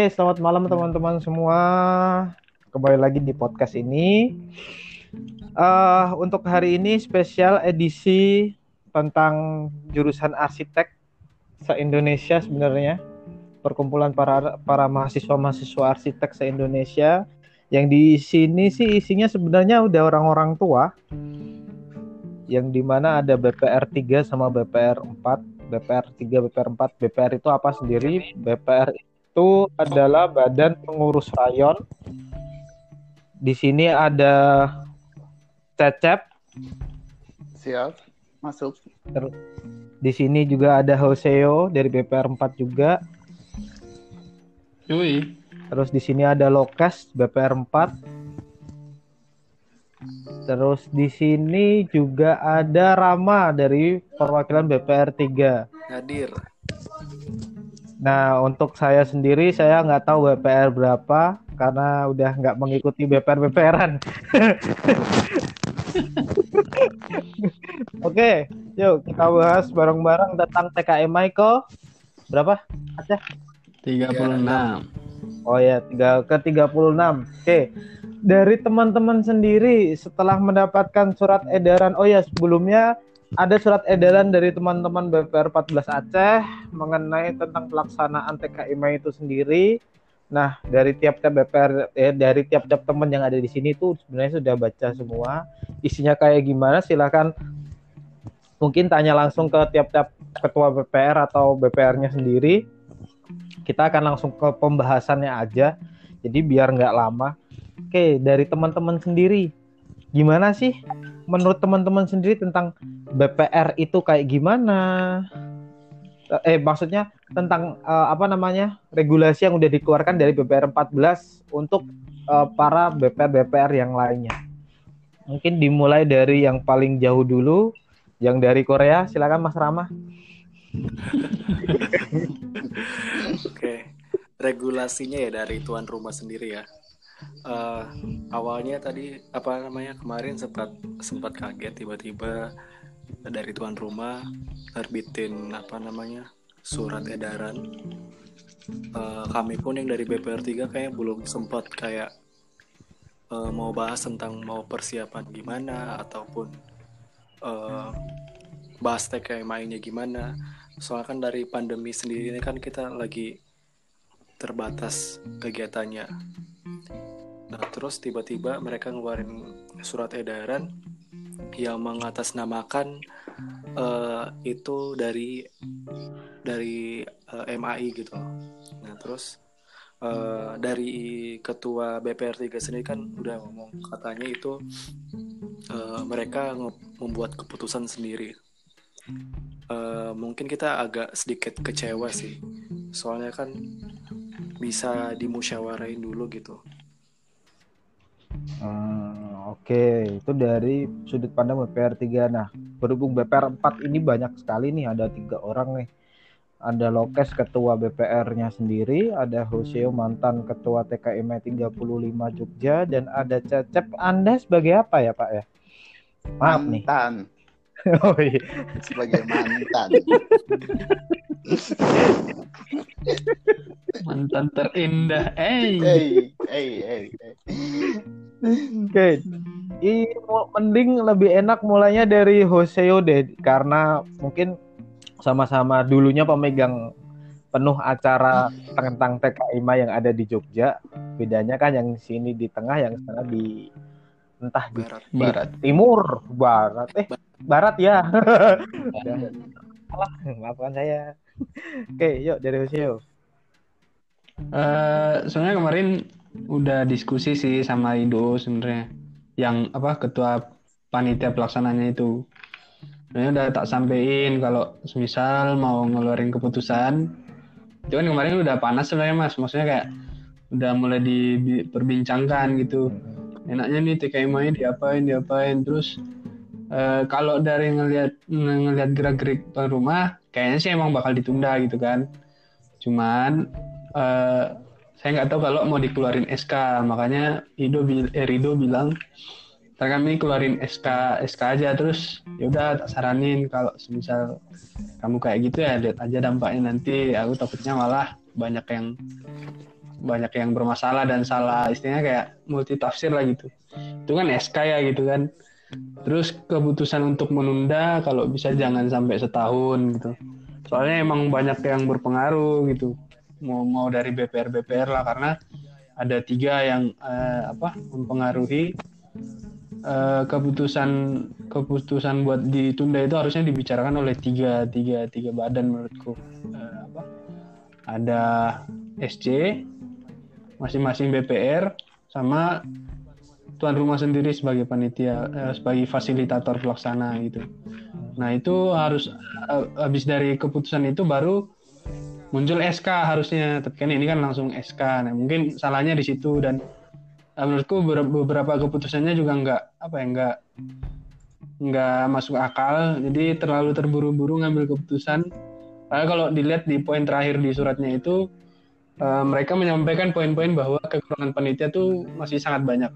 Oke, selamat malam teman-teman semua. Kembali lagi di podcast ini. Untuk hari ini spesial edisi tentang jurusan arsitek se-Indonesia sebenarnya. Perkumpulan para mahasiswa-mahasiswa arsitek se-Indonesia. Yang di sini sih isinya sebenarnya udah orang-orang tua. Yang dimana ada BPR 3 sama BPR 4. BPR 3, BPR 4. BPR itu apa sendiri? BPR itu adalah badan pengurus rayon. Di sini ada Cecep. Siap, masuk. Di sini juga ada Hoseo dari BPR 4 juga. Yui. Terus di sini ada Lokes BPR 4. Terus di sini juga ada Rama dari perwakilan BPR 3. Hadir. Nah, untuk saya sendiri, saya nggak tahu BPR berapa, karena udah nggak mengikuti BPR-BPRan. Oke, yuk kita bahas bareng-bareng tentang TKMI ke berapa? Aceh? 36. Oh ya, ke 36. Oke, dari teman-teman sendiri setelah mendapatkan surat edaran, oh ya sebelumnya, ada surat edaran dari teman-teman BPR 14 Aceh mengenai tentang pelaksanaan TKMI itu sendiri. Nah, dari tiap-tiap BPR, dari tiap-tiap teman yang ada di sini itu sebenarnya sudah baca semua. Isinya kayak gimana? Silakan mungkin tanya langsung ke tiap-tiap ketua BPR atau BPR-nya sendiri. Kita akan langsung ke pembahasannya aja. Jadi biar nggak lama. Oke, dari teman-teman sendiri, gimana sih menurut teman-teman sendiri tentang BPR itu kayak gimana? Maksudnya tentang regulasi yang udah dikeluarkan dari BPR 14 untuk para BPR-BPR yang lainnya. Mungkin dimulai dari yang paling jauh dulu, yang dari Korea. Silakan Mas Rama. Oke. Regulasinya ya dari tuan rumah sendiri ya. Awalnya tadi kemarin sempat kaget tiba-tiba dari tuan rumah terbitin surat edaran. Kami pun yang dari BPR 3 kayak belum sempat mau bahas tentang mau persiapan gimana ataupun bahas TKMI-nya gimana. Soalnya kan dari pandemi sendiri ini kan kita lagi terbatas kegiatannya. Nah, terus tiba-tiba mereka ngeluarin surat edaran yang mengatasnamakan itu dari MAI gitu. Nah, terus dari ketua BPR 3 sendiri kan udah ngomong katanya itu mereka membuat keputusan sendiri. Mungkin kita agak sedikit kecewa sih. Soalnya kan bisa dimusyawarahin dulu gitu. Oke, itu dari sudut pandang BPR 3. Nah, berhubung BPR 4 ini banyak sekali nih, ada 3 orang nih. Ada Lokes ketua BPR-nya sendiri, ada Hoseo mantan ketua TKMI 35 Jogja, dan ada Cecep. Anda sebagai apa ya, Pak ya? Maaf nih. Mantan. Oh iya, sebagai mantan. Mantan terindah. Oke. Mending lebih enak mulainya dari Hoseo deh, karena mungkin sama-sama dulunya pemegang penuh acara tentang TKMI yang ada di Jogja. Bedanya kan yang sini di tengah, yang sana di entah barat. Timur, barat. Barat ya. Salah, maafkan saya. Oke, yuk dari Hoseo. Soalnya kemarin udah diskusi sih sama Indo sebenarnya, yang ketua panitia pelaksananya itu. Sebenarnya udah tak sampein kalau misal mau ngeluarin keputusan. Cuman kemarin udah panas sebenarnya Mas, maksudnya kayak udah mulai diperbincangkan gitu. Enaknya nih TKMI diapain. Terus kalau dari ngelihat gerak-gerik tuan rumah, kayaknya sih emang bakal ditunda gitu kan. Cuman saya nggak tahu kalau mau dikeluarin SK, makanya Rido bilang kami keluarin SK aja. Terus yaudah, tak saranin kalau misal kamu kayak gitu ya, lihat aja dampaknya nanti. Aku takutnya malah banyak yang banyak yang bermasalah dan salah, istilahnya kayak multitafsir lah gitu. Itu kan SK ya gitu kan. Terus keputusan untuk menunda kalau bisa jangan sampai setahun gitu. Soalnya emang banyak yang berpengaruh gitu. Mau dari BPR lah, karena ada tiga yang mempengaruhi keputusan buat ditunda itu harusnya dibicarakan oleh tiga badan menurutku. Ada SC, masing-masing BPR, sama tuan rumah sendiri sebagai panitia, sebagai fasilitator pelaksana gitu. Nah itu harus habis dari keputusan itu baru muncul SK harusnya, tapi kan ini kan langsung SK. Nah mungkin salahnya di situ, dan menurutku beberapa keputusannya juga nggak masuk akal, jadi terlalu terburu-buru ngambil keputusan. Karena kalau dilihat di poin terakhir di suratnya itu, mereka menyampaikan poin-poin bahwa kekurangan panitia tuh masih sangat banyak.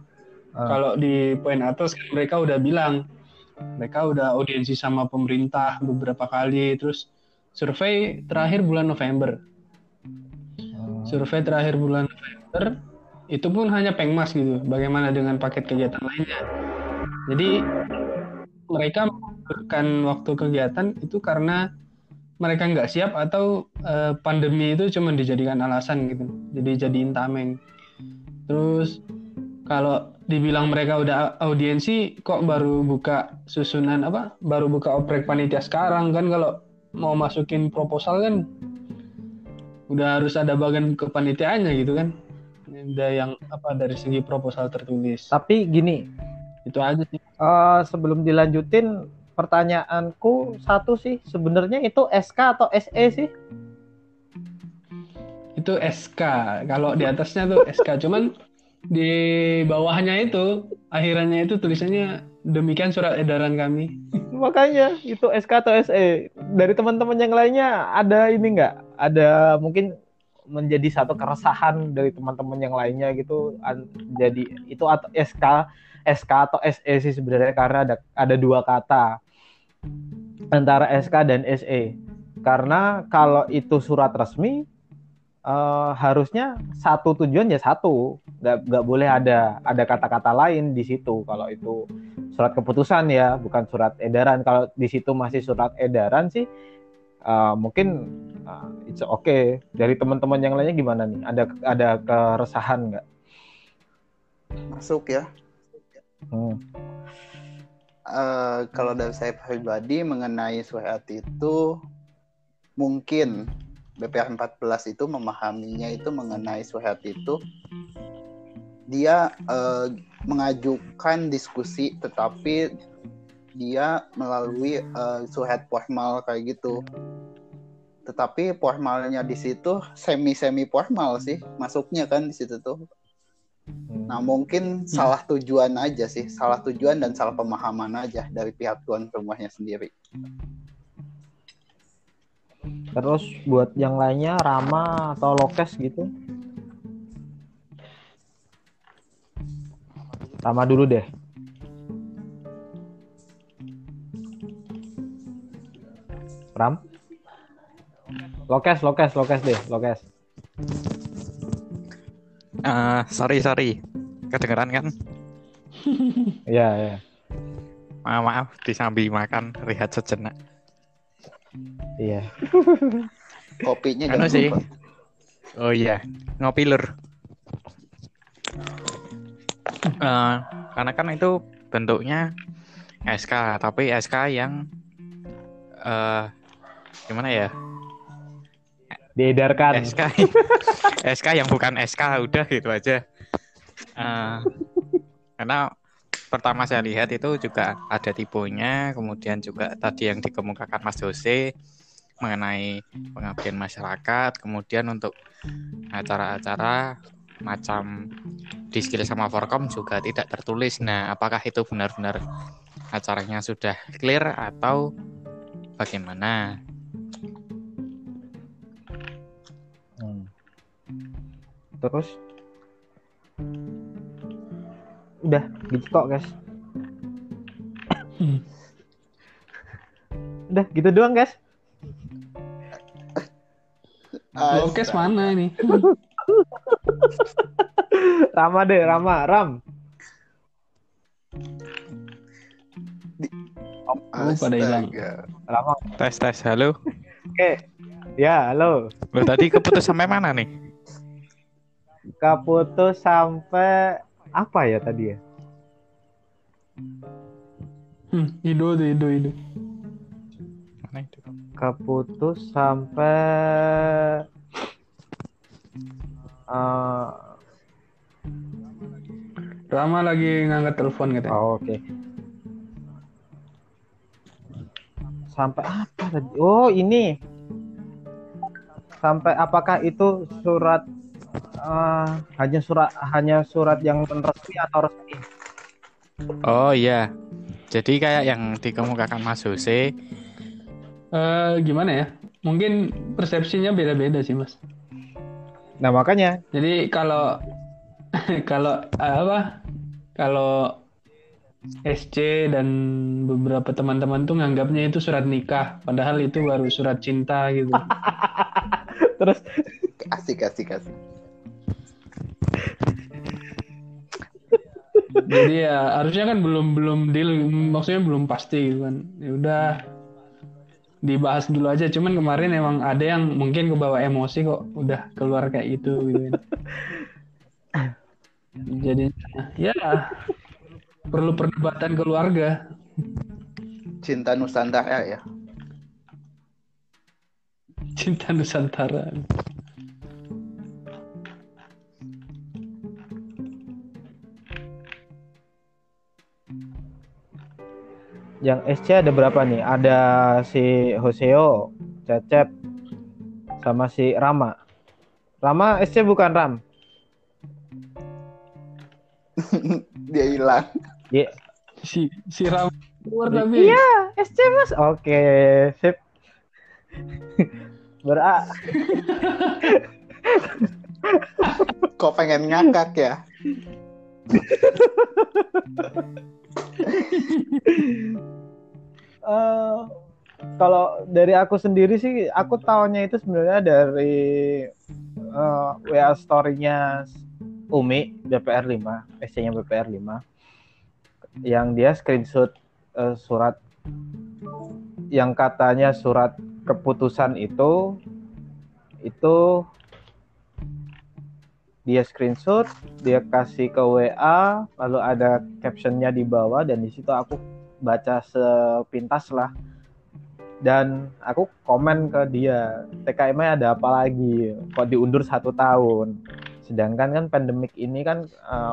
Kalau di poin atas mereka udah bilang, mereka udah audiensi sama pemerintah beberapa kali, terus survei terakhir bulan November itu pun hanya pengmas gitu, bagaimana dengan paket kegiatan lainnya. Jadi mereka mengundurkan waktu kegiatan itu karena mereka nggak siap, atau pandemi itu cuma dijadikan alasan gitu, jadi jadiin tameng. Terus kalau dibilang mereka udah audiensi, kok baru buka susunan baru buka oprek panitia sekarang kan. Kalau mau masukin proposal kan udah harus ada bagian kepanitiaannya gitu kan, udah yang dari segi proposal tertulis. Tapi gini, itu aja sih. Sebelum dilanjutin, pertanyaanku satu sih, sebenarnya itu SK atau SE sih? Itu SK, kalau di atasnya tuh SK, cuman di bawahnya itu akhirannya itu tulisannya demikian surat edaran kami. Makanya itu SK atau SE. Dari teman-teman yang lainnya ada ini nggak? Ada mungkin menjadi satu keresahan dari teman-teman yang lainnya gitu, jadi itu atau SK atau SE sih sebenarnya, karena ada dua kata antara SK dan SE. Karena kalau itu surat resmi, harusnya satu tujuan ya satu, nggak boleh ada kata-kata lain di situ. Kalau itu surat keputusan ya, bukan surat edaran. Kalau di situ masih surat edaran sih, mungkin it's okay. Dari teman-teman yang lainnya gimana nih? Ada keresahan nggak? Masuk ya. Kalau dari saya pribadi mengenai surat itu, mungkin BPH 14 itu memahaminya itu mengenai surat itu, dia mengajukan diskusi, tetapi dia melalui surat formal kayak gitu. Tetapi formalnya di situ semi formal sih masuknya kan di situ tuh. Nah mungkin salah tujuan aja sih, salah tujuan dan salah pemahaman aja dari pihak tuan rumahnya sendiri. Terus buat yang lainnya, Rama atau Lokes gitu? Rama dulu deh. Ram? Lokes deh, Lokes. Sorry. Kedengeran kan? Iya, ya. Maaf, disambi makan, rehat sejenak. Iya. Kopinya jangan sih. Oh iya, ngopi lur. Karena kan itu bentuknya SK, tapi SK yang gimana ya? Diedarkan. SK yang bukan SK, udah gitu aja. Karena pertama saya lihat itu juga ada tipenya, kemudian juga tadi yang dikemukakan Mas Jose mengenai pengabdian masyarakat, kemudian untuk acara-acara macam diskil sama Forkom juga tidak tertulis. Nah, apakah itu benar-benar acaranya sudah clear atau bagaimana? Terus udah gitu kok guys, udah gitu doang guys. Lokes mana nih? Rama deh, Ram. Pada hilang. Rama. Tes, halo. Oke. Ya, halo. Lo tadi keputus sampai mana nih? Keputus sampai apa ya tadi ya? Indo. Mana itu? Keputus sampai Rama lagi ngangkat telepon katanya. Oh, oke. Okay. Sampai apa tadi? Oh, ini. Sampai apakah itu surat hanya surat yang resmi atau resmi? Oh, iya. Jadi kayak yang dikemukakan Mas Jose, gimana ya? Mungkin persepsinya beda-beda sih, Mas. Nah, makanya. Jadi kalau SC dan beberapa teman-teman tuh nganggapnya itu surat nikah, padahal itu baru surat cinta gitu. Terus asik. Jadi ya harusnya kan belum deal, maksudnya belum pasti gitu kan. Ya udah dibahas dulu aja, cuman kemarin emang ada yang mungkin kebawa emosi kok udah keluar kayak gitu gitu kan. Jadi ya perlu perdebatan keluarga. Cinta Nusantara ya. Cinta Nusantara. Yang SC ada berapa nih? Ada si Hoseo, Cecep, sama si Rama. Rama SC bukan, Ram? Dia hilang. Iya. Si Ram keluar tapi. Iya, SC Mas. Oke, sip. Kok pengen ngangkat ya? Kalau dari aku sendiri sih, aku taunya itu sebenarnya dari WA story-nya Umi BPR 5, SC-nya BPR 5, yang dia screenshot surat yang katanya surat keputusan itu dia screenshot, dia kasih ke WA, lalu ada caption-nya di bawah, dan di situ aku baca sepintas lah, dan aku komen ke dia, TKMI ada apa lagi? Kok diundur 1 tahun? Sedangkan kan pandemik ini kan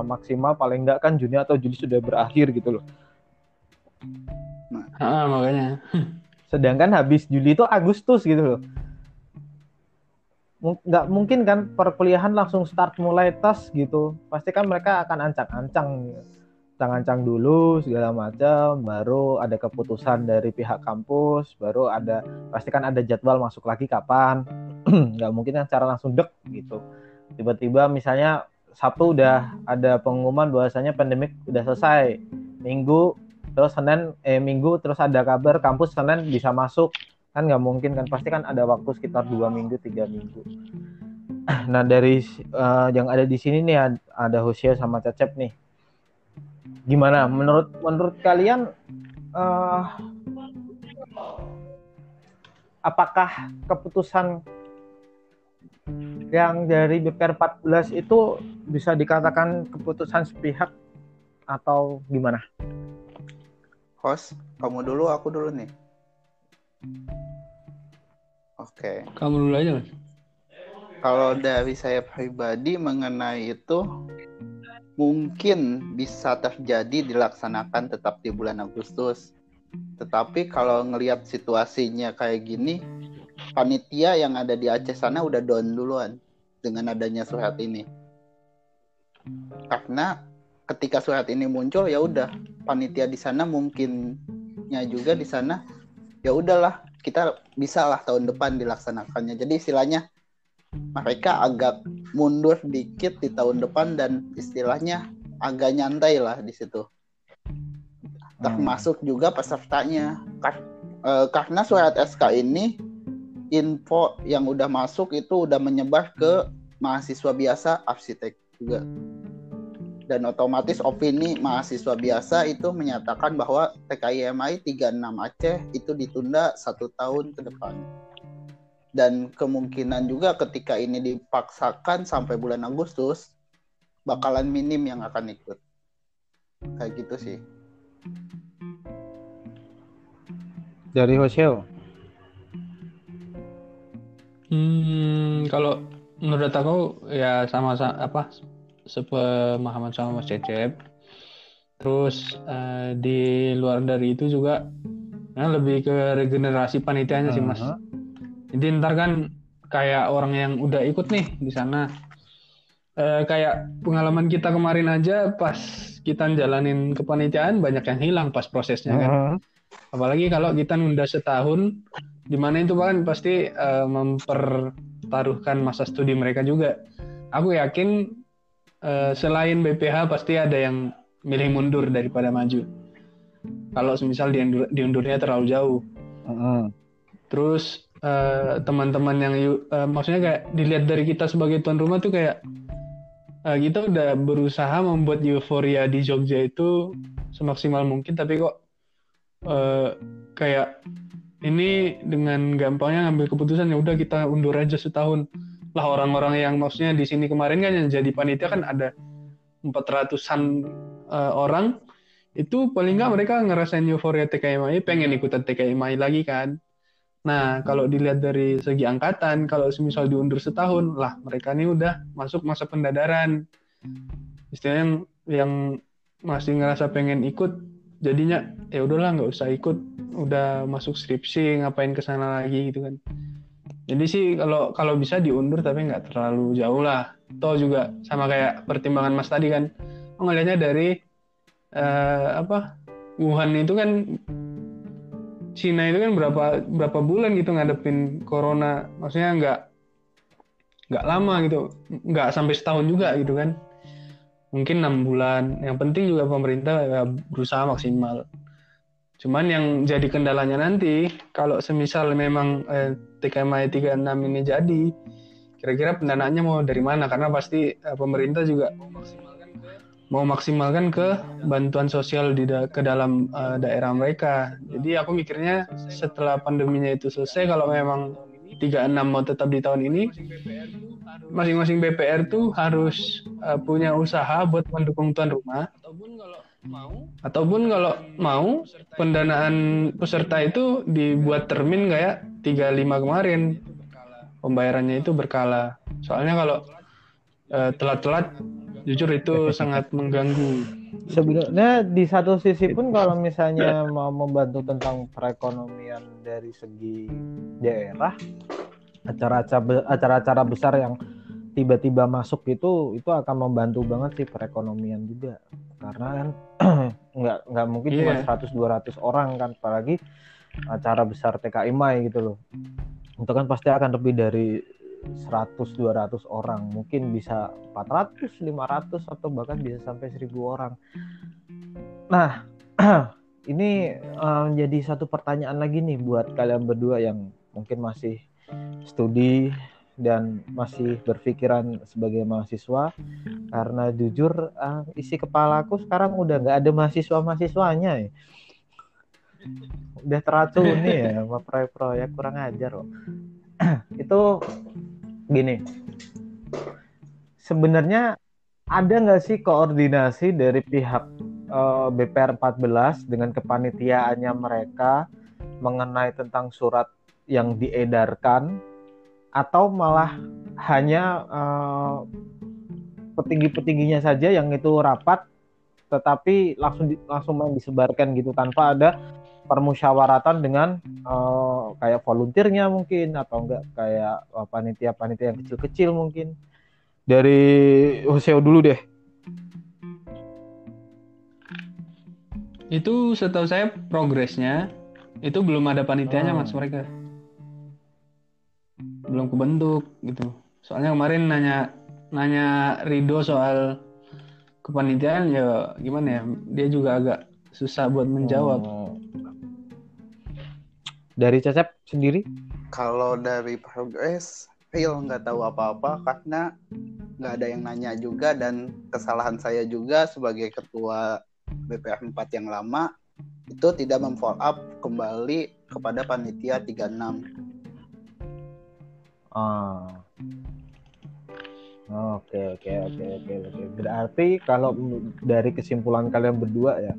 maksimal paling enggak kan Juni atau Juli sudah berakhir gitu loh. Makanya. Sedangkan habis Juli itu Agustus gitu loh. Nggak mungkin kan perkuliahan langsung start mulai tes gitu. Pasti kan mereka akan ancang-ancang. Ancang-ancang dulu segala macam, baru ada keputusan dari pihak kampus, baru ada, pasti kan ada jadwal masuk lagi kapan. Nggak mungkin kan secara langsung dek gitu. Tiba-tiba misalnya Sabtu udah ada pengumuman bahwasanya pandemik udah selesai, Minggu terus ada kabar kampus Senin bisa masuk, kan nggak mungkin kan, pasti kan ada waktu sekitar 2 minggu 3 minggu. Nah dari yang ada di sini nih ada Hoseo sama Cecep nih, gimana menurut kalian apakah keputusan yang dari BPR 14 itu bisa dikatakan keputusan sepihak atau gimana? Host, kamu dulu, aku dulu nih. Oke. Kamu dulu aja. Kalau dari saya pribadi mengenai itu, mungkin bisa terjadi dilaksanakan tetap di bulan Agustus. Tetapi kalau ngelihat situasinya kayak gini, panitia yang ada di Aceh sana udah down duluan dengan adanya surat ini. Karena ketika surat ini muncul, ya udah panitia di sana mungkinnya juga di sana, ya udahlah kita bisalah tahun depan dilaksanakannya. Jadi istilahnya mereka agak mundur dikit di tahun depan dan istilahnya agak nyantai lah di situ. Termasuk juga pesertanya, karena surat SK ini info yang udah masuk itu udah menyebar ke mahasiswa biasa arsitek juga. Dan otomatis opini mahasiswa biasa itu menyatakan bahwa TKIMI 36 Aceh itu ditunda 1 tahun ke depan. Dan kemungkinan juga ketika ini dipaksakan sampai bulan Agustus, bakalan minim yang akan ikut. Kayak gitu sih. Dari Hoseo? Kalau menurut aku ya sama-sama apa sepemahaman sama Mas Cecep. Terus di luar dari itu juga ya, lebih ke regenerasi panitianya sih Mas. Jadi ntar kan kayak orang yang udah ikut nih di sana, kayak pengalaman kita kemarin aja pas kita jalanin kepanitiaan banyak yang hilang pas prosesnya kan. Apalagi kalau kita nunda 1 tahun, dimana itu kan pasti mempertaruhkan masa studi mereka juga. Aku yakin selain BPH pasti ada yang milih mundur daripada maju. Kalau misal diundurnya terlalu jauh. Terus teman-teman yang maksudnya kayak dilihat dari kita sebagai tuan rumah tuh kayak kita udah berusaha membuat euforia di Jogja itu semaksimal mungkin, tapi kok kayak ini dengan gampangnya ngambil keputusan ya udah kita undur aja 1 tahun lah. Orang-orang yang maksudnya di sini kemarin kan yang jadi panitia kan ada 400-an orang itu, paling nggak mereka ngerasain euforia TKMI, pengen ikutan TKMI lagi kan. Nah kalau dilihat dari segi angkatan, kalau misal diundur 1 tahun lah mereka ini udah masuk masa pendadaran, istilahnya yang masih ngerasa pengen ikut jadinya ya udahlah nggak usah ikut, udah masuk skripsi ngapain kesana lagi gitu kan. Jadi sih kalau bisa diundur tapi nggak terlalu jauh lah. Toh juga sama kayak pertimbangan Mas tadi kan, ngelihatnya dari Wuhan itu kan, Cina itu kan berapa bulan gitu ngadepin corona, maksudnya nggak lama gitu, nggak sampai 1 tahun juga gitu kan. Mungkin 6 bulan. Yang penting juga pemerintah ya, berusaha maksimal. Cuman yang jadi kendalanya nanti, kalau semisal memang TKMI 36 ini jadi, kira-kira pendanaannya mau dari mana? Karena pasti pemerintah juga mau maksimalkan ke bantuan sosial ke dalam daerah mereka. Jadi aku mikirnya setelah pandeminya itu selesai, kalau memang 36 mau tetap di tahun ini, masing-masing BPR tuh harus punya usaha buat mendukung tuan rumah. Ataupun kalau mau pendanaan peserta itu dibuat termin kayak 35 kemarin. Pembayarannya itu berkala. Soalnya kalau telat-telat jujur itu sangat mengganggu. Sebenarnya di satu sisi pun kalau misalnya mau membantu tentang perekonomian dari segi daerah, acara-acara besar yang tiba-tiba masuk itu akan membantu banget sih perekonomian juga, karena kan nggak mungkin cuma 100-200 orang kan, apalagi acara besar TKMI gitu loh, itu kan pasti akan lebih dari 100-200 orang, mungkin bisa 400-500 atau bahkan bisa sampai 1000 orang. Nah ini jadi satu pertanyaan lagi nih buat kalian berdua yang mungkin masih studi dan masih berpikiran sebagai mahasiswa, karena jujur isi kepalaku sekarang udah nggak ada mahasiswa-mahasiswanya ya. Udah teracuni ya sama proyek-proyek kurang ajar loh. Itu gini, sebenarnya ada nggak sih koordinasi dari pihak BPR 14 dengan kepanitiaannya mereka mengenai tentang surat yang diedarkan, atau malah hanya petinggi-petingginya saja yang itu rapat tetapi langsung disebarkan gitu tanpa ada permusyawaratan dengan kayak volunteernya mungkin, atau enggak kayak panitia-panitia yang kecil-kecil mungkin. Dari Hoseo dulu deh. Itu setahu saya progresnya itu belum ada panitianya Mas, mereka belum kebentuk gitu. Soalnya kemarin nanya Rido soal kepanitiaan ya gimana ya, dia juga agak susah buat menjawab. Dari Cecep sendiri? Kalau dari progres real, nggak tahu apa-apa karena nggak ada yang nanya juga, dan kesalahan saya juga sebagai ketua BPH 4 yang lama itu tidak memfollow up kembali kepada panitia 36. Ah. Oke. Berarti kalau dari kesimpulan kalian berdua ya,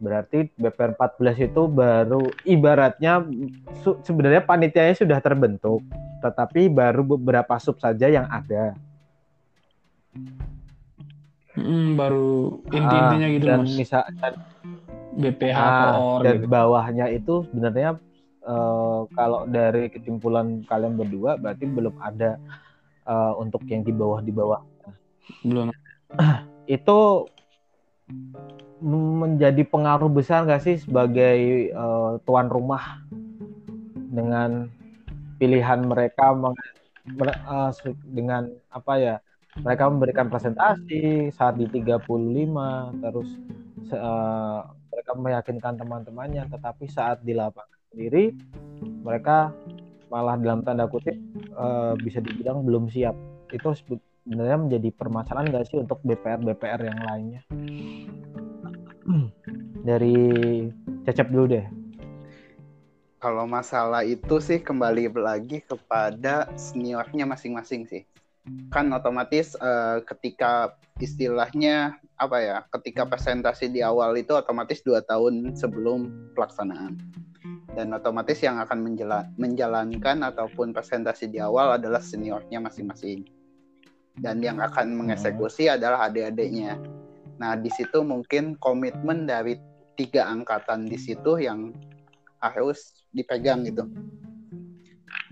berarti BPR 14 itu baru ibaratnya sebenarnya panitianya sudah terbentuk, tetapi baru beberapa sub saja yang ada. Baru inti-intinya gitu dan mas. Dan BPH dan gitu. Bawahnya itu sebenarnya kalau dari kesimpulan kalian berdua berarti belum ada. Untuk yang di bawah belum. Itu menjadi pengaruh besar nggak sih sebagai tuan rumah dengan pilihan mereka dengan apa ya, mereka memberikan presentasi saat di 35 terus mereka meyakinkan teman-temannya, tetapi saat di lapangan sendiri mereka malah dalam tanda kutip bisa dibilang belum siap. Itu sebenarnya menjadi permasalahan nggak sih untuk BPR yang lainnya? Dari Cecep dulu deh. Kalau masalah itu sih kembali lagi kepada seniornya masing-masing sih. Kan otomatis ketika istilahnya apa ya, ketika presentasi di awal itu otomatis 2 tahun sebelum pelaksanaan. Dan otomatis yang akan menjalankan ataupun presentasi di awal adalah seniornya masing-masing. Dan yang akan mengeksekusi adalah adik-adiknya. Nah, di situ mungkin komitmen dari 3 angkatan di situ yang harus dipegang gitu.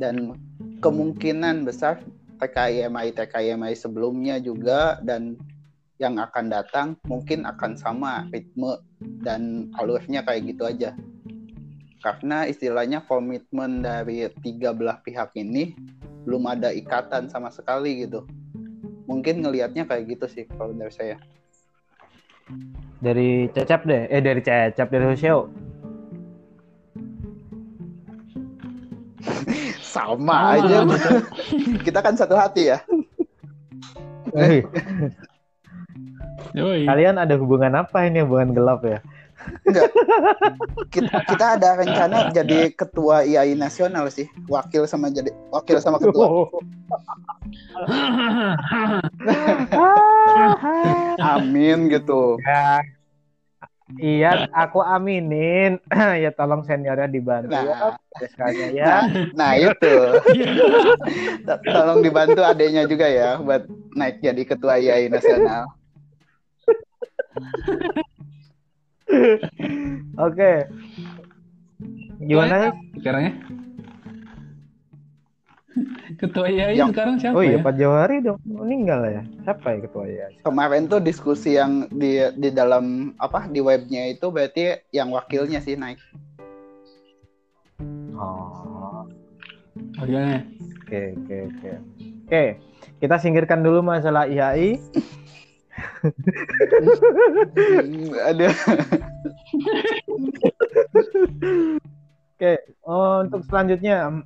Dan kemungkinan besar TKMI sebelumnya juga dan yang akan datang mungkin akan sama ritme dan alurnya kayak gitu aja. Karena istilahnya komitmen dari 3 belah pihak ini belum ada ikatan sama sekali gitu. Mungkin ngelihatnya kayak gitu sih kalau dari saya. Dari Hoseo. Sama aja. Kita kan satu hati ya. Kalian ada hubungan apa ini, hubungan gelap ya? Enggak. Kita ada rencana jadi ketua IAI nasional sih, wakil sama ketua. Amin gitu. Ya. Iya, aku aminin. Ya tolong seniornya dibantu ya. SK-nya ya. Nah, itu. Tolong dibantu adeknya juga ya buat naik jadi ketua IAI nasional. Oke. Gimana sekarangnya? Ketua IAI sekarang siapa ya? Oh iya, Pak Jawari dong meninggal ya. Siapa ya ketua IAI? Kemarin tuh diskusi yang di dalam di webnya itu berarti yang wakilnya sih naik. Oh. Oke. Oke. Oke, kita singkirkan dulu masalah IAI. Oke, untuk selanjutnya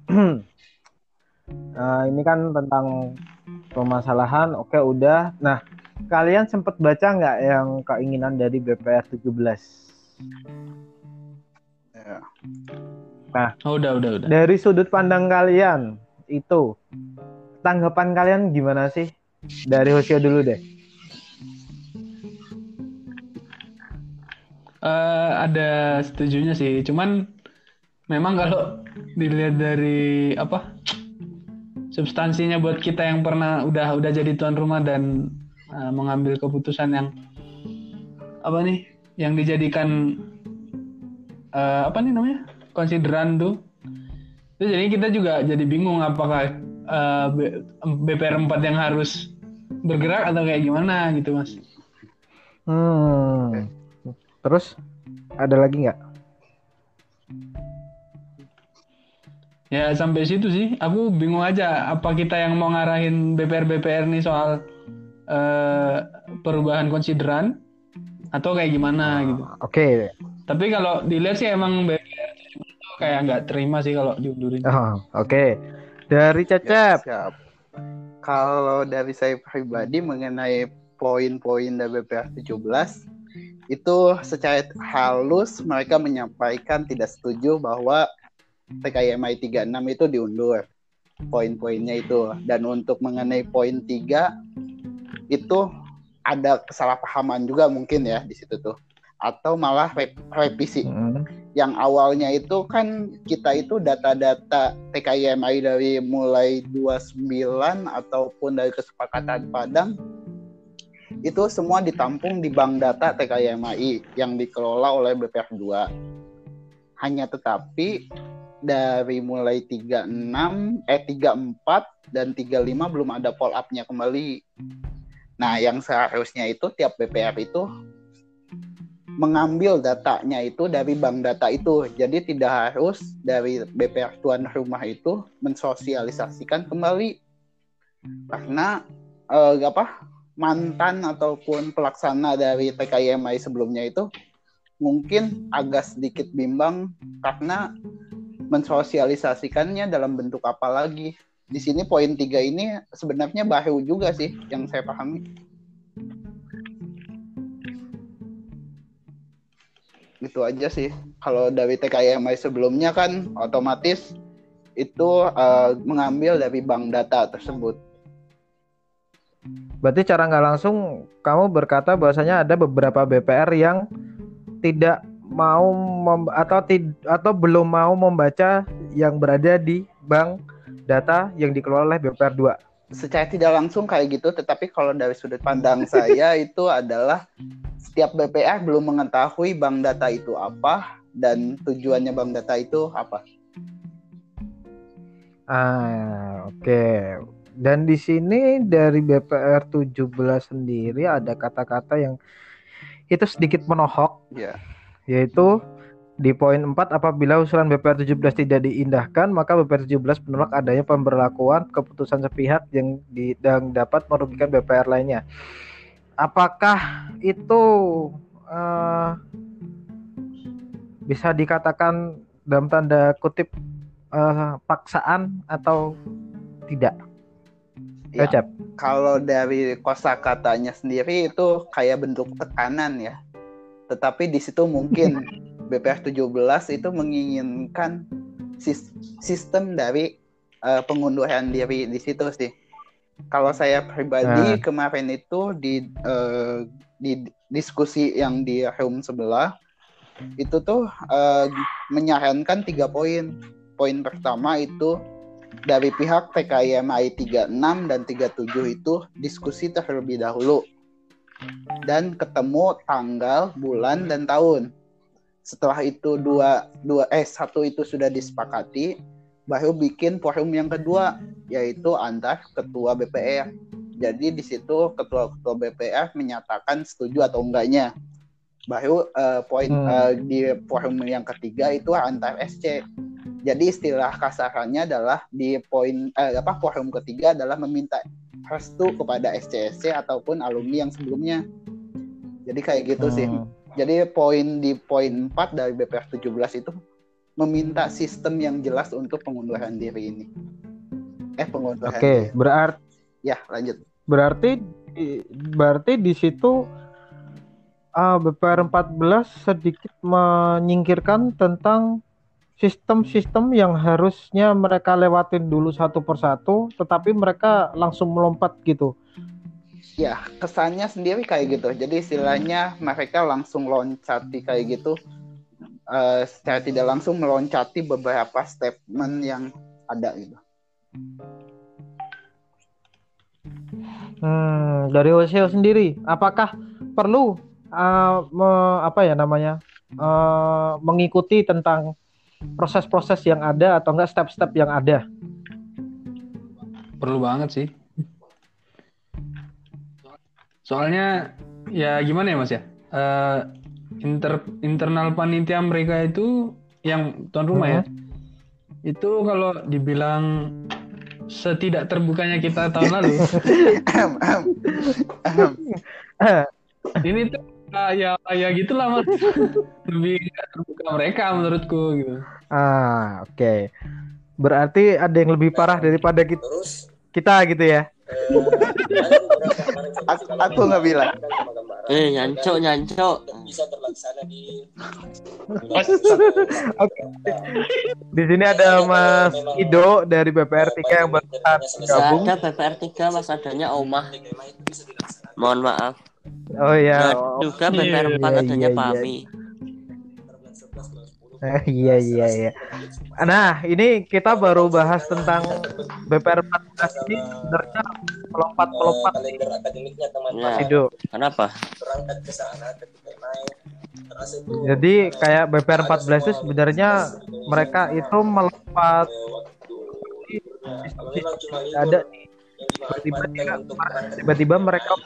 ini kan tentang permasalahan. Oke, udah. Nah, kalian sempat baca nggak yang keinginan dari BPR 17? Nah, udah. Dari sudut pandang kalian itu tanggapan kalian gimana sih? Dari Hoseo dulu deh. Ada setujunya sih, cuman memang kalau dilihat dari substansinya buat kita yang pernah udah jadi tuan rumah dan mengambil keputusan yang yang dijadikan konsideran tuh, itu jadi kita juga jadi bingung apakah BPR 4 yang harus bergerak atau kayak gimana gitu mas. Terus ada lagi nggak? Ya sampai situ sih. Aku bingung aja. Apa kita yang mau ngarahin BPR nih soal perubahan konsideran atau kayak gimana gitu? Oke. Tapi kalau dilihat sih emang BPR kayak nggak terima sih kalau diundurin. Oke. Dari Cecep. Ya, kalau dari saya pribadi mengenai poin-poin dari BPR 17 itu secara halus mereka menyampaikan tidak setuju bahwa TKMI 36 itu diundur poin-poinnya itu. Dan untuk mengenai poin 3 itu ada kesalahpahaman juga mungkin ya di situ tuh, atau malah revisi. Yang awalnya itu kan kita itu data-data TKMI dari mulai 29 ataupun dari kesepakatan Padang itu semua ditampung di bank data TKMI yang dikelola oleh BPH 2. Hanya tetapi dari mulai 34 dan 35 belum ada follow up-nya kembali. Nah, yang seharusnya itu tiap BPR itu mengambil datanya itu dari bank data itu. Jadi tidak harus dari BPR tuan rumah itu mensosialisasikan kembali. Karena mantan ataupun pelaksana dari TKMI sebelumnya itu mungkin agak sedikit bimbang karena mensosialisasikannya dalam bentuk apa lagi. Di sini poin 3 ini sebenarnya baru juga sih yang saya pahami. Itu aja sih. Kalau dari TKMI sebelumnya kan otomatis itu mengambil dari bank data tersebut. Berarti cara nggak langsung kamu berkata bahwasanya ada beberapa BPR yang tidak mau atau belum mau membaca yang berada di bank data yang dikelola oleh BPR 2. Secara tidak langsung kayak gitu, tetapi kalau dari sudut pandang saya itu adalah setiap BPR belum mengetahui bank data itu apa dan tujuannya bank data itu apa. Oke. Dan di sini dari BPR 17 sendiri ada kata-kata yang itu sedikit menohok, yaitu di poin 4, apabila usulan BPR 17 tidak diindahkan, maka BPR 17 menolak adanya pemberlakuan keputusan sepihak yang dapat merugikan BPR lainnya. Apakah itu bisa dikatakan dalam tanda kutip paksaan atau tidak? Ya, kalau dari kosakatanya sendiri itu kayak bentuk tekanan ya. Tetapi di situ mungkin BPH 17 itu menginginkan sistem dari pengunduran diri di situ sih. Kalau saya pribadi kemarin itu di diskusi yang di room sebelah itu tuh menyarankan 3 poin. Poin pertama itu dari pihak TKMI 36 dan 37 itu diskusi terlebih dahulu dan ketemu tanggal, bulan, dan tahun. Setelah itu satu itu sudah disepakati, baru bikin forum yang kedua yaitu antar ketua BPR. Jadi di situ ketua-ketua BPR menyatakan setuju atau enggaknya. Baru di forum yang ketiga itu antar SC. Jadi istilah kasarannya adalah di forum ketiga adalah meminta restu kepada SCSC ataupun alumni yang sebelumnya. Jadi kayak gitu sih. Jadi poin 4 dari BPR 17 itu meminta sistem yang jelas untuk pengunduran diri ini. Pengunduran. Oke, berarti ya, lanjut. Berarti di situ BPR 14 sedikit menyingkirkan tentang sistem-sistem yang harusnya mereka lewatin dulu satu persatu, tetapi mereka langsung melompat gitu. Ya, kesannya sendiri kayak gitu. Jadi istilahnya mereka langsung loncati kayak gitu. Secara tidak langsung meloncati beberapa statement yang ada gitu. Dari Hoseo sendiri, apakah perlu mengikuti tentang proses-proses yang ada atau enggak step-step yang ada? Perlu banget sih. Soalnya ya gimana ya Mas ya, internal panitia mereka itu yang tuan rumah ya, itu kalau dibilang setidak terbukanya kita tahun lalu ini tuh ya gitulah Mas, lebih terbuka mereka menurutku gitu. Oke. Berarti ada yang lebih parah daripada kita gitu ya. Aku nggak bilang. Nyancok. Bisa terlaksana di. Oke. Di sini ada Mas Ido dari BPR 3 yang baru gabung. Ada BPR 3 Mas adanya Omah. Mohon maaf. Oh ya. Juga BPR 4 adanya Pami. Iya. Nah, ini kita baru bahas tentang BPR 14 ini sebenarnya melompat-melompat kalender akademiknya teman-teman. Nah, kenapa? Berangkat ke sana ketika naik. Jadi kayak BPR 14 itu sebenarnya mereka itu melompat. Ada tiba-tiba mereka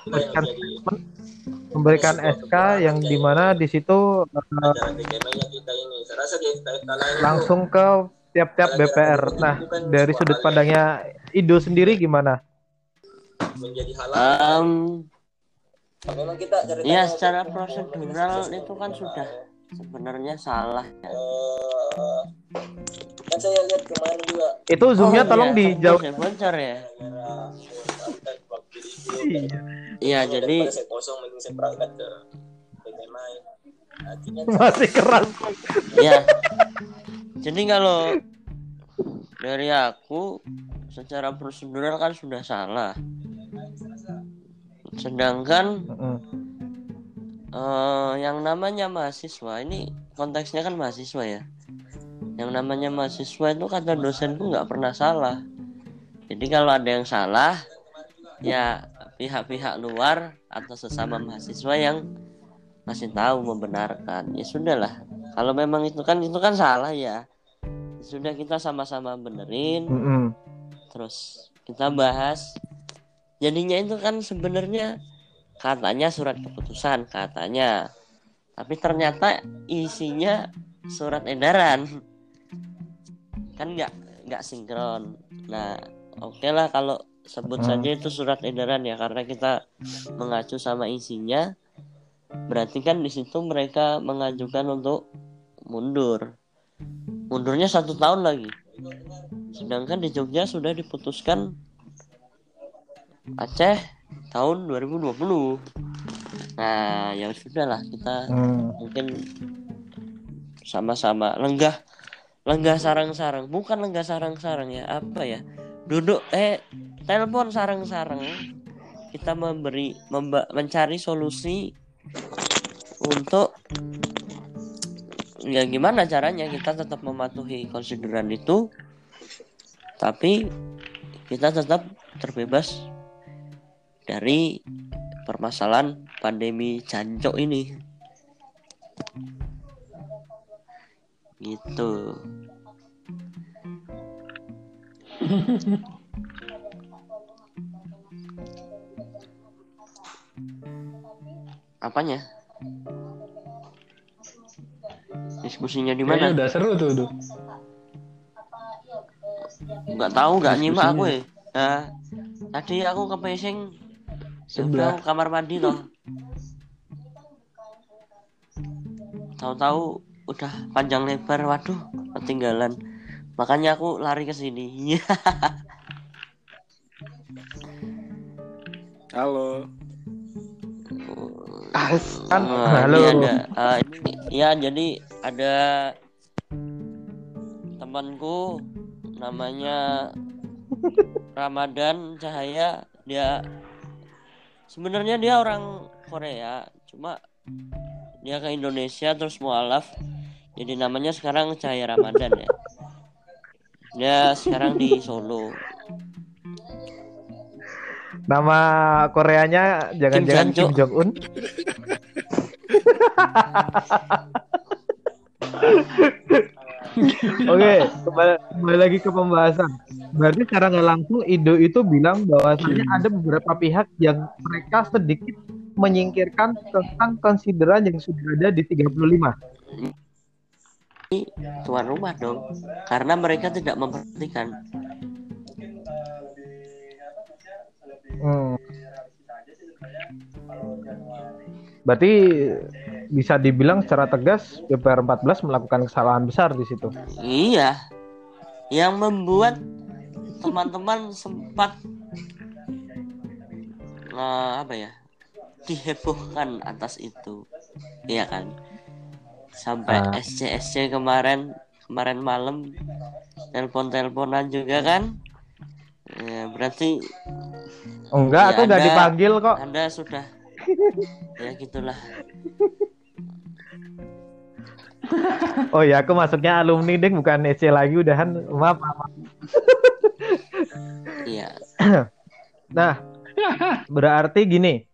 memberikan SK yang dimana di situ langsung ke tiap-tiap BPR. Nah, dari sudut pandangnya Indo sendiri gimana? Ya secara prosedural itu kan sudah sebenarnya salah ya. Kan saya lihat kemarin juga. Itu zoomnya tolong dijauh. Bocor ya. Iya, jadi masih keras. Iya. Jadi kalau dari aku secara prosedural kan sudah salah. Sedangkan yang namanya mahasiswa ini konteksnya kan mahasiswa ya. Yang namanya mahasiswa itu kata dosenku nggak pernah salah. Jadi kalau ada yang salah ya pihak-pihak luar atau sesama mahasiswa yang masih tahu membenarkan. Ya sudahlah. Kalau memang itu kan salah ya. Sudah kita sama-sama benerin. Terus kita bahas. Jadinya itu kan sebenarnya katanya surat keputusan katanya, tapi ternyata isinya surat edaran kan nggak sinkron. Nah oke lah kalau sebut saja itu surat edaran ya, karena kita mengacu sama isinya, berarti kan di situ mereka mengajukan untuk mundurnya 1 tahun lagi, sedangkan di Jogja sudah diputuskan Aceh tahun 2020. Nah, ya sudahlah kita mungkin sama-sama lenggah sarang-sarang, bukan lenggah sarang-sarang ya, apa ya? Duduk telepon sarang-sarang. Kita mencari solusi untuk ya gimana caranya kita tetap mematuhi konsideran itu tapi kita tetap terbebas dari permasalahan pandemi jancok ini. Gitu. Apanya? Diskusinya di mana? Udah seru tuh. Enggak tahu, enggak nyimak aku ya. Nah, tadi aku kepesing sebelah kamar mandi loh. Tahu-tahu udah panjang lebar, waduh, ketinggalan. Makanya aku lari ke sini. Halo. Halo. Jadi ada temanku namanya Ramadan Cahaya, dia sebenarnya dia orang Korea, cuma dia ke Indonesia terus mualaf. Jadi namanya sekarang Cahaya Ramadan ya. Dia sekarang di Solo. Nama Koreanya jangan-jangan Kim Jong Un. Oke, kembali lagi ke pembahasan. Berarti secara nggak langsung Indo itu bilang bahwasannya ada beberapa pihak yang mereka sedikit menyingkirkan tentang konsideran yang sudah ada di 35. Tuan rumah dong, karena mereka tidak memperhatikan. Berarti bisa dibilang secara tegas BPR 14 melakukan kesalahan besar di situ. Iya. yang membuat teman-teman sempat dihebohkan atas itu, iya kan? Sampai SC kemarin malam telepon-teleponan juga kan? Ya, berarti enggak, aku ya udah dipanggil kok. Anda sudah ya gitulah. Oh ya, aku masuknya alumni deh, bukan SC lagi udahan. Maaf. Iya. Nah, berarti gini.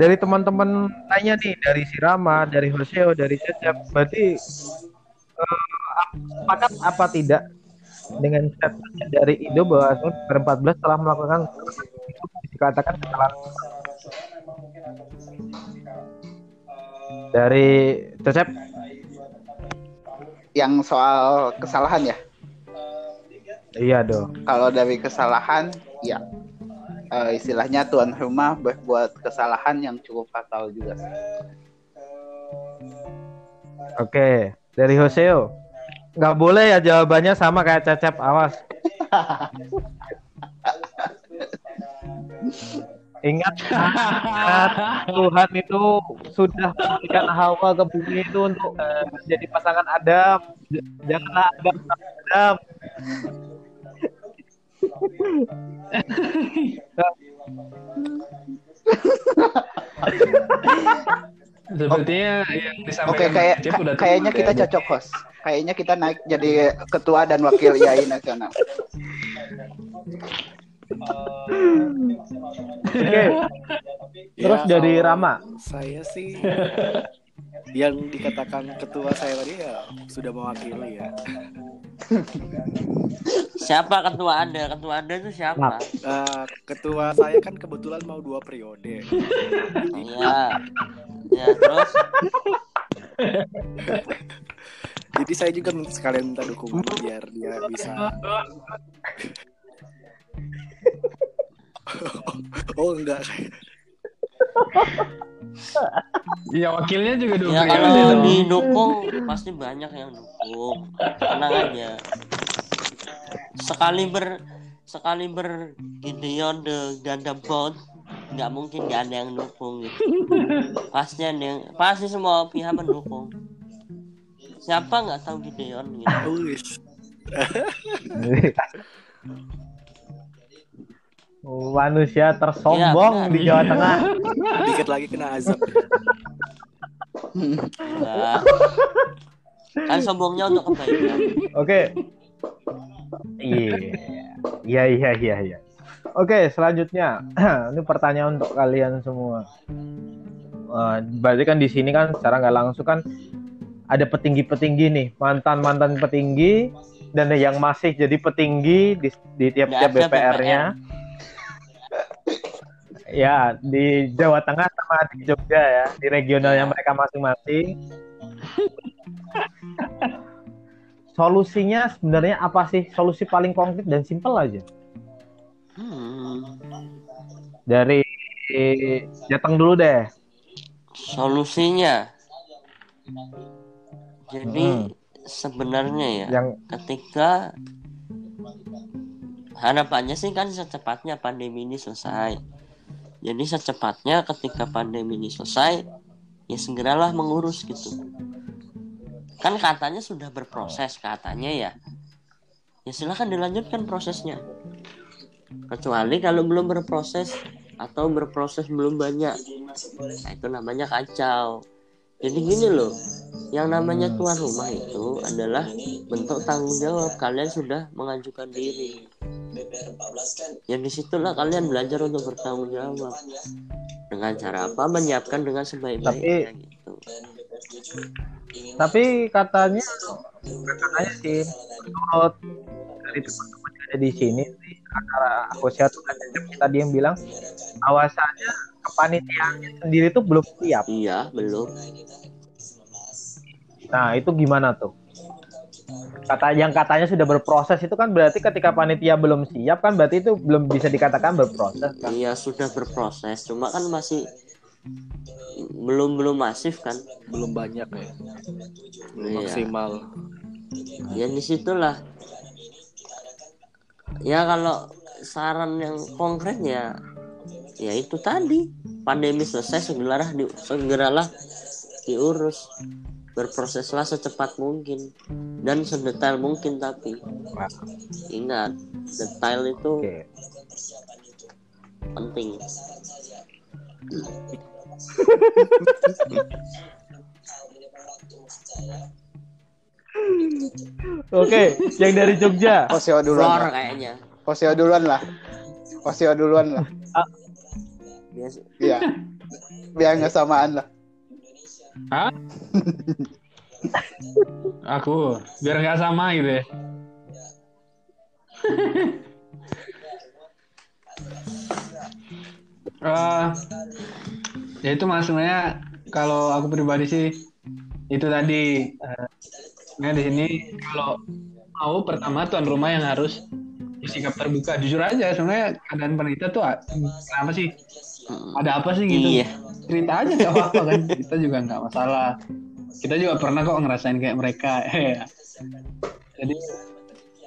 Dari teman-teman lainnya nih, dari si Rama, dari Hoseo, dari Cecep, berarti sepakat apa tidak dengan statement dari Indo bahwa PR14 telah melakukan itu dikatakan kesalahan? Dari Cecep yang soal kesalahan ya? Iya dong. Kalau dari kesalahan, ya istilahnya tuan rumah berbuat kesalahan yang cukup fatal juga. Oke, dari Hoseo nggak boleh ya jawabannya sama kayak Cecep, awas. Ingat Tuhan itu sudah memberikan Hawa ke bumi itu untuk jadi pasangan Adam. Janganlah Adam. Sepertinya yang disampaikan kayaknya kita cocok host. Kayaknya kita naik jadi ketua dan wakil IAI nasional. Okay. Terus ya, dari Rama, saya sih yang dikatakan ketua saya tadi ya sudah mewakili ya. Siapa ketua Anda? Ketua Anda itu siapa? Ketua saya kan kebetulan mau 2 periode. Iya. Ya terus. Jadi saya juga sekalian minta dukungan biar dia bisa. Oh enggak. Iya wakilnya juga dukung. Ya kalau didukung pasti banyak yang dukung. Tenang aja. Sekali ber Gideon the Gundam Bond, nggak mungkin nggak ada yang dukung gitu. Pasti semua pihak mendukung. Siapa nggak tahu Gideon gitu. Manusia tersombong ya, di Jawa Tengah. Dikit lagi kena azab. Nah, kan sombongnya untuk kebaikan. Oke. Iya. Oke, selanjutnya ini pertanyaan untuk kalian semua. Berarti kan di sini kan secara nggak langsung kan ada petinggi-petinggi nih, mantan petinggi dan yang masih jadi petinggi di tiap-tiap BPR-nya. Ya, di Jawa Tengah sama di Jogja ya, di regionalnya mereka masing-masing. Solusinya sebenarnya apa sih? Solusi paling konkret dan simpel aja. Dari Jateng dulu deh. Solusinya. Jadi sebenarnya ya, ketika harapannya sih kan secepatnya pandemi ini selesai. Jadi secepatnya ketika pandemi ini selesai, ya segeralah mengurus gitu. Kan katanya sudah berproses katanya ya. Ya silakan dilanjutkan prosesnya. Kecuali kalau belum berproses atau berproses belum banyak. Nah, itu namanya kacau. Jadi gini loh, yang namanya tuan rumah itu adalah bentuk tanggung jawab. Kalian sudah mengajukan diri. Ya disitulah kalian belajar untuk bertanggung jawab. Dengan cara apa? Menyiapkan dengan sebaik-baiknya gitu. Tapi katanya sih menurut dari teman-teman yang ada di sini sih, antara Hosea tuh tadi yang bilang bahwasannya kepanitiaannya sendiri tuh belum siap. Iya, belum. Nah, itu gimana tuh? Katanya sudah berproses itu kan berarti ketika panitia belum siap kan berarti itu belum bisa dikatakan berproses kan? Iya sudah berproses, cuma kan masih belum masif kan, belum banyak ya, belum maksimal. Ya disitulah. Ya kalau saran yang konkretnya, ya itu tadi, pandemi selesai segeralah diurus, berproseslah secepat mungkin dan sedetail mungkin, tapi ingat detail itu penting. Oke, yang dari Jogja. Hoseo duluan. Kayaknya. Hoseo duluan lah. Biasa. Iya. Biar enggak samaan lah. Hah? Aku biar enggak sama gitu ya. Ya itu maksudnya kalau aku pribadi sih itu tadi, nah di sini kalau mau pertama tuan rumah yang harus bersikap terbuka, jujur aja sebenarnya keadaan penelitian tuh kenapa sih, ada apa sih gitu, iya. Cerita aja nggak apa-apa kan, kita juga nggak masalah, kita juga pernah kok ngerasain kayak mereka. Jadi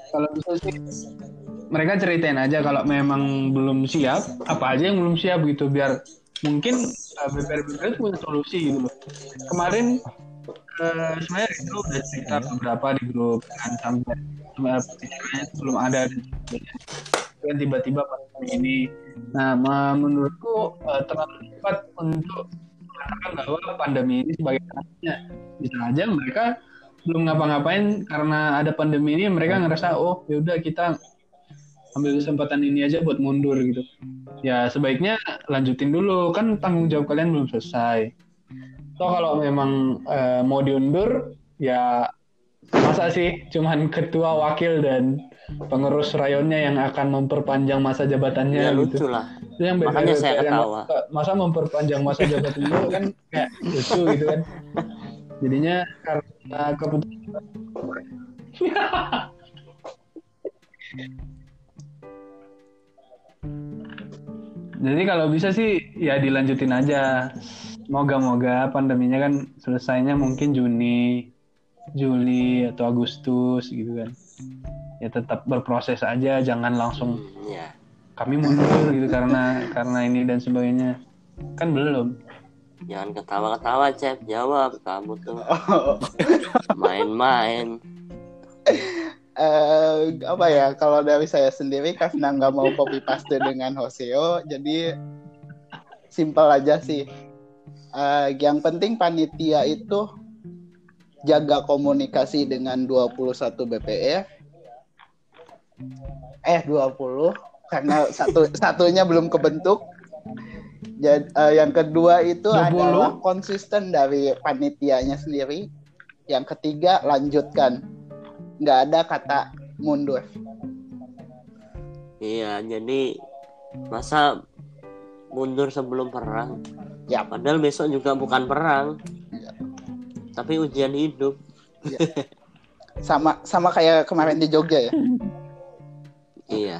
kalau bisa sih mereka ceritain aja kalau memang belum siap apa aja yang belum siap gitu, biar mungkin BPR punya solusi gitu loh. Kemarin sebenarnya itu udah cerita beberapa di grup kan, sampai belum ada dan tiba-tiba pandemi ini. Nah, menurutku terlalu cepat untuk mengatakan bahwa pandemi ini sebagai tantangannya. Bisa aja mereka belum ngapa-ngapain karena ada pandemi ini, mereka ngerasa oh yaudah kita ambil kesempatan ini aja buat mundur gitu. Ya sebaiknya lanjutin dulu, kan tanggung jawab kalian belum selesai. So kalau memang mau diundur, ya masa sih cuman ketua, wakil, dan pengurus rayonnya yang akan memperpanjang masa jabatannya ya, gitu. Luculah. Yang makanya saya ketawa. Masa memperpanjang masa jabatan itu kan kayak lucu gitu kan. Jadinya karena keputusan. Jadi kalau bisa sih ya dilanjutin aja. Moga-moga pandeminya kan selesainya mungkin Juni, Juli atau Agustus gitu kan. Ya tetap berproses aja, jangan langsung kami mundur gitu karena ini dan sebagainya. Kan belum. Jangan ketawa-ketawa, Cep. Jawab kamu tuh. Main-main. Apa ya, kalau dari saya sendiri karena nggak mau copy paste dengan Hoseo, jadi simpel aja sih. Yang penting panitia itu jaga komunikasi dengan 21 BPR. 20 karena satunya belum kebentuk. Jadi, yang kedua itu 20. Adalah konsisten dari panitianya sendiri. Yang ketiga lanjutkan. Nggak ada kata mundur. Iya, jadi masa mundur sebelum perang. Ya, padahal besok juga bukan perang, tapi ujian hidup. Ya. Sama kayak kemarin di Jogja ya. Iya.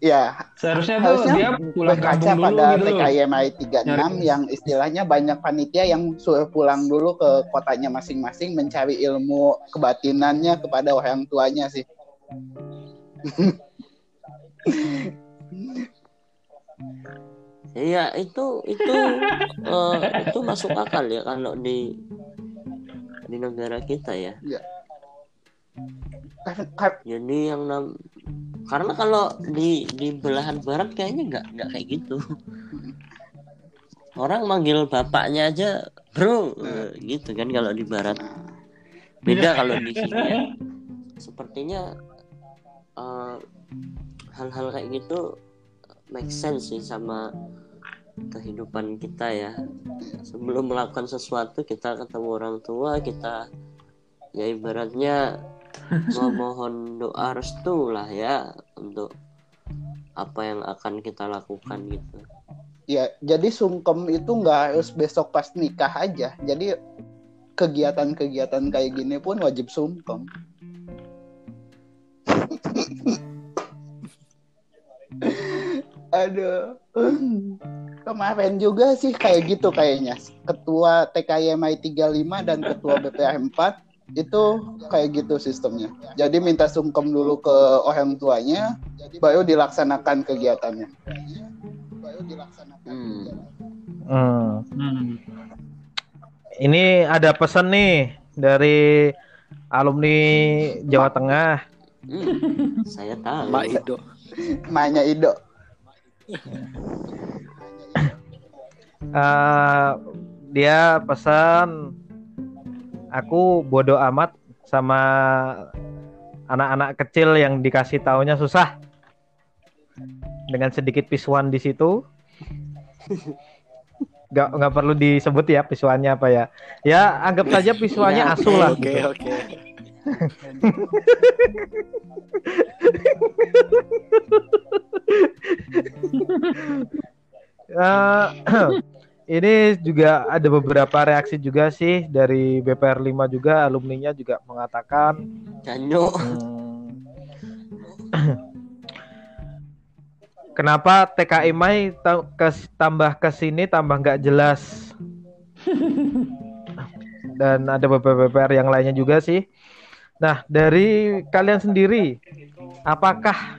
Ya. Seharusnya dia pulang kampung dulu pada gitu. TKMI 36 yang istilahnya banyak panitia yang suruh pulang dulu ke kotanya masing-masing mencari ilmu kebatinannya kepada orang tuanya sih. Iya itu masuk akal ya kalau di negara kita ya. Ya. Jadi yang karena kalau di belahan barat kayaknya nggak kayak gitu. Orang manggil bapaknya aja bro gitu kan kalau di barat. Beda kalau di sini ya. Sepertinya hal-hal kayak gitu make sense sih sama kehidupan kita ya. Sebelum melakukan sesuatu kita ketemu orang tua, kita ya ibaratnya memohon doa restu lah ya untuk apa yang akan kita lakukan gitu. Ya, jadi sungkem itu nggak harus besok pas nikah aja. Jadi kegiatan-kegiatan kayak gini pun wajib sungkem. Aduh. Kemarin juga sih kayak gitu kayaknya. Ketua TKMI 35 dan ketua BPH 4 itu kayak gitu sistemnya. Jadi minta sungkem dulu ke orang tuanya, baru dilaksanakan kegiatannya. Ini ada pesan nih dari alumni Jawa Tengah. Saya tahu. Mak Ido. Maknya Ido. Dia pesan, aku bodoh amat sama anak-anak kecil yang dikasih taunya susah. Dengan sedikit pisuan di situ. Gak perlu disebut ya pisuannya apa ya. Ya anggap saja pisuannya asu lah. Oke. Ini juga ada beberapa reaksi juga sih dari BPR 5 juga, alumninya juga mengatakan kenapa TKMI tambah kesini tambah nggak jelas. Dan ada beberapa BPR yang lainnya juga sih. Nah, dari kalian sendiri, apakah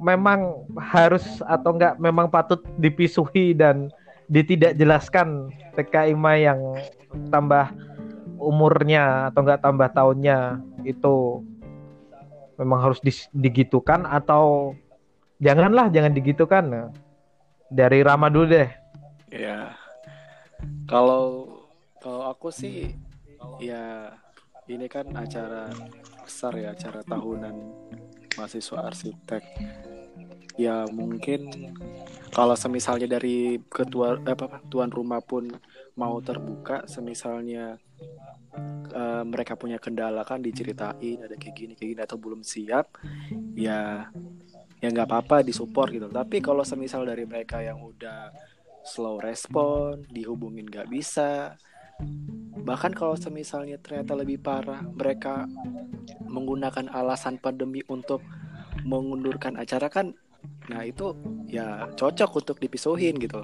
memang harus atau enggak memang patut dipisuhi dan ditidakjelaskan TKMI yang tambah umurnya atau enggak tambah tahunnya itu memang harus digitukan atau jangan digitukan? Dari Rama dulu deh. Ya. Kalau aku sih ya ini kan acara besar ya, acara tahunan mahasiswa arsitek. Ya mungkin kalau semisalnya dari tuan rumah pun mau terbuka, semisalnya mereka punya kendala kan diceritain ada kayak gini atau belum siap, ya nggak apa-apa disupport gitu. Tapi kalau semisal dari mereka yang udah slow respon, dihubungin nggak bisa, bahkan kalau semisalnya ternyata lebih parah mereka menggunakan alasan pandemi untuk mengundurkan acara kan, nah itu ya cocok untuk dipisuhin gitu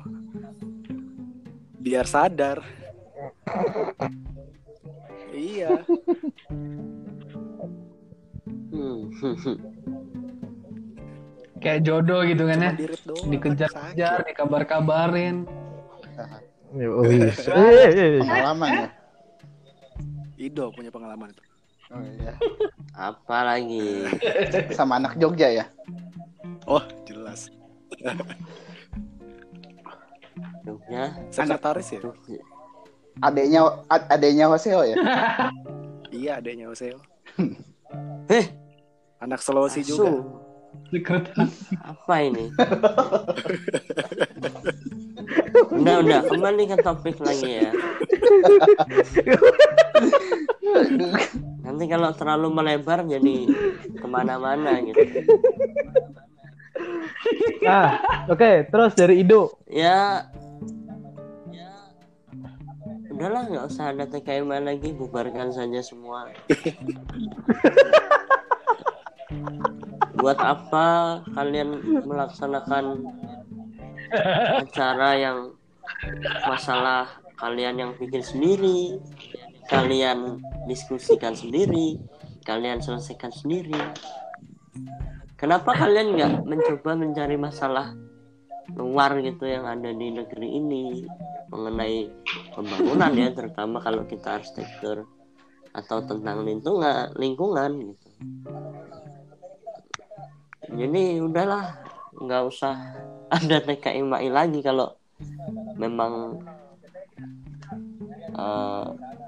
biar sadar. Iya. Kayak jodoh gitu kan ya, dikejar-kejar, dikabar-kabarin. Pengalaman ya. Ido punya pengalaman itu. Oh iya. Apalagi sama anak Jogja ya. Oh jelas. Jogja. Sekretaris ya. Adeknya Hoseo ya. Iya adeknya Hoseo. Anak Sulawesi juga. Sekretaris. Apa ini? Udah, kembali ke topik lagi ya. Nanti kalau terlalu melebar jadi kemana-mana gitu. Nah, oke, terus dari Ido. Ya, udahlah nggak usah ada TKMI lagi, bubarkan saja semua. Buat apa kalian melaksanakan acara yang masalah kalian yang bikin sendiri, kalian diskusikan sendiri, kalian selesaikan sendiri? Kenapa kalian nggak mencoba mencari masalah luar gitu yang ada di negeri ini mengenai pembangunan ya, terutama kalau kita arsitektur, atau tentang lingkungan gitu. Jadi udahlah nggak usah ada TKMI lagi kalau memang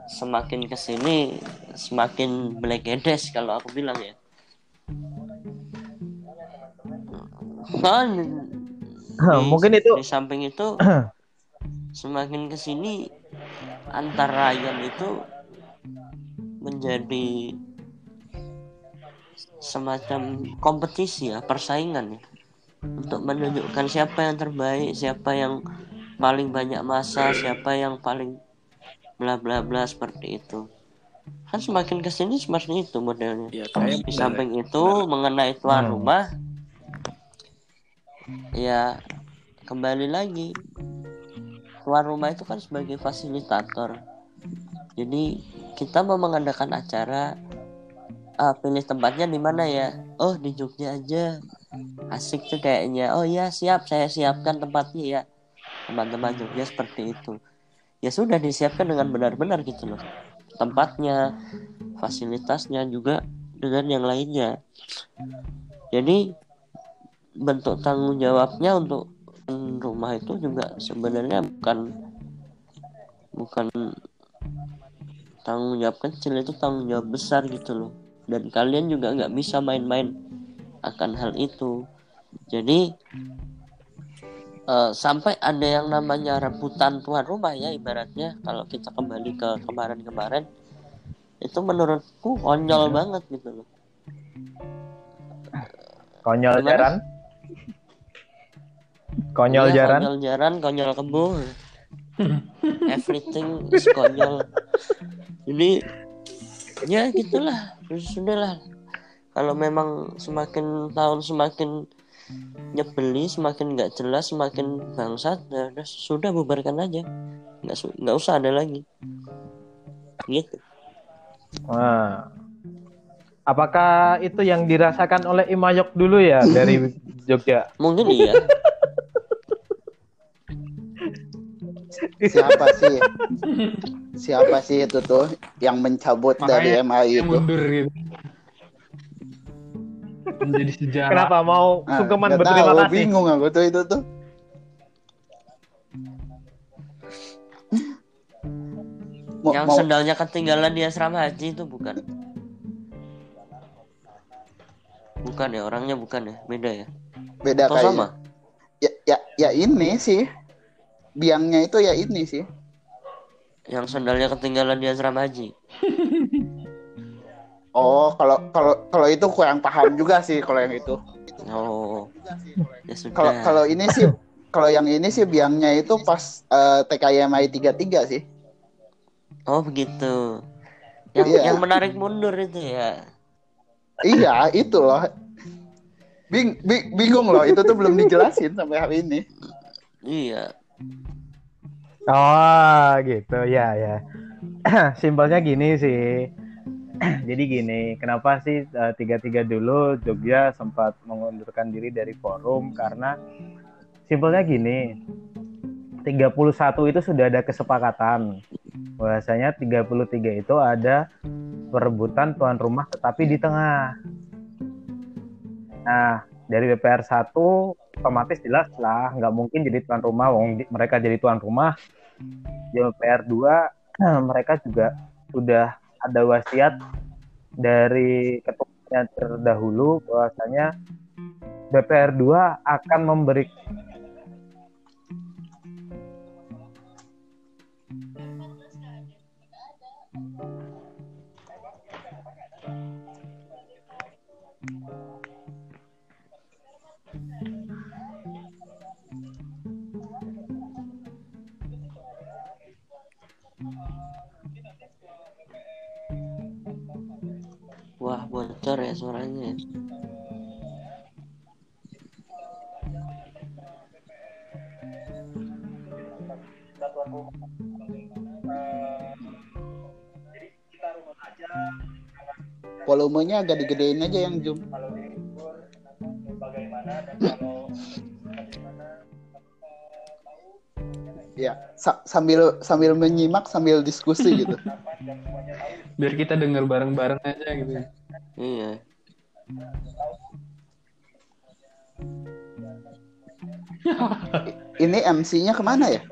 semakin kesini semakin melegedes kalau aku bilang ya. Mungkin itu di samping itu semakin kesini antarayan itu menjadi semacam kompetisi ya, persaingan ya, untuk menunjukkan siapa yang terbaik, siapa yang paling banyak massa, siapa yang paling bla bla bla seperti itu. Kan semakin kesini semakin itu modelnya. Ya, di samping itu mengenai tuan rumah, ya kembali lagi, tuan rumah itu kan sebagai fasilitator. Jadi kita mau mengadakan acara, pilih tempatnya di mana ya? Oh, di Jogja aja, asik tuh kayaknya. Oh ya, siap, saya siapkan tempatnya ya, teman-teman Jogja seperti itu. Ya sudah disiapkan dengan benar-benar gitu loh, tempatnya, fasilitasnya juga dengan yang lainnya. Jadi bentuk tanggung jawabnya untuk rumah itu juga sebenarnya bukan tanggung jawab kecil, itu tanggung jawab besar gitu loh. Dan kalian juga nggak bisa main-main akan hal itu. Jadi sampai ada yang namanya rebutan tuan rumah ya, ibaratnya kalau kita kembali ke kemarin-kemarin itu menurutku konyol banget gitu loh. Konyol jaran, konyol ya, jaran, konyol jaran, konyol kebo, everything is konyol. Jadi ya gitulah, sudahlah. Kalau memang semakin tahun semakin nyebeli, semakin nggak jelas, semakin bangsat, ya sudah bubarkan aja, nggak usah ada lagi gitu. Wah, apakah itu yang dirasakan oleh Imayok dulu ya dari Jogja? Mungkin iya. Siapa sih itu tuh yang mencabut makanya dari MAI itu? Mundur gitu. Menjadi sejarah. Kenapa mau sungkeman berterima kasih? Bingung aku tuh itu tuh. Yang sendalnya ketinggalan di asrama haji itu bukan? Bukan ya, orangnya bukan ya, beda ya. Beda atau kayaknya. Sama? Ya ini sih. Biangnya itu ya ini sih. Yang sendalnya ketinggalan di asrama haji. Oh, kalau itu kurang paham juga sih kalau yang itu. Oh. Kalau ini sih, kalau yang ini sih biangnya itu pas TKMI 33 sih. Oh begitu. Yang menarik mundur itu ya. Iya itu loh. Bingung loh, itu tuh belum dijelasin sampai hari ini. Iya. Oh gitu ya. Simpelnya gini sih. Jadi gini, kenapa sih 33 dulu Jogja sempat mengundurkan diri dari forum? Karena simpelnya gini, 31 itu sudah ada kesepakatan. Bahwasanya 33 itu ada perebutan tuan rumah tetapi di tengah. Nah, dari BPR 1 otomatis jelas lah nggak mungkin jadi tuan rumah, mereka jadi tuan rumah. Di BPR 2 mereka juga sudah ada wasiat dari ketumnya terdahulu bahwasanya BPR 2 akan memberi wah bocor ya suaranya. Volumenya agak digedein aja yang zoom. Ya, sambil menyimak sambil diskusi gitu. Biar kita dengar bareng-bareng aja gitu. Iya. Ini MC-nya kemana ya?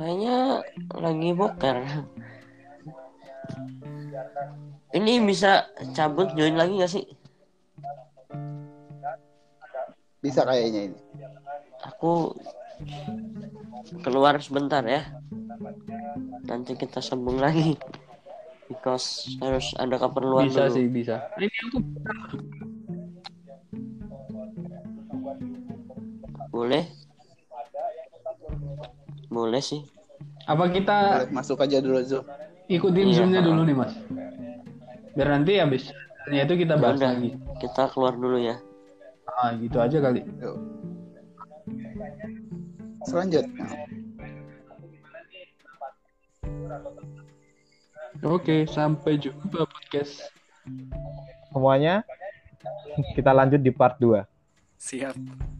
Kayaknya lagi boker. Ini bisa cabut join lagi nggak sih? Bisa kayaknya ini. Aku keluar sebentar ya. Nanti kita sambung lagi. Because harus ada keperluan. Bisa dulu. Sih bisa. Ini aku boleh sih. Apa kita masuk aja dulu Zoom? Ikutin zoomnya dulu nih Mas. Biar nanti habis itu kita bahas udah, lagi. Kita keluar dulu ya. Gitu aja kali. Yuk. selanjutnya. Oke, sampai jumpa podcast semuanya. Kita lanjut di part 2. Siap.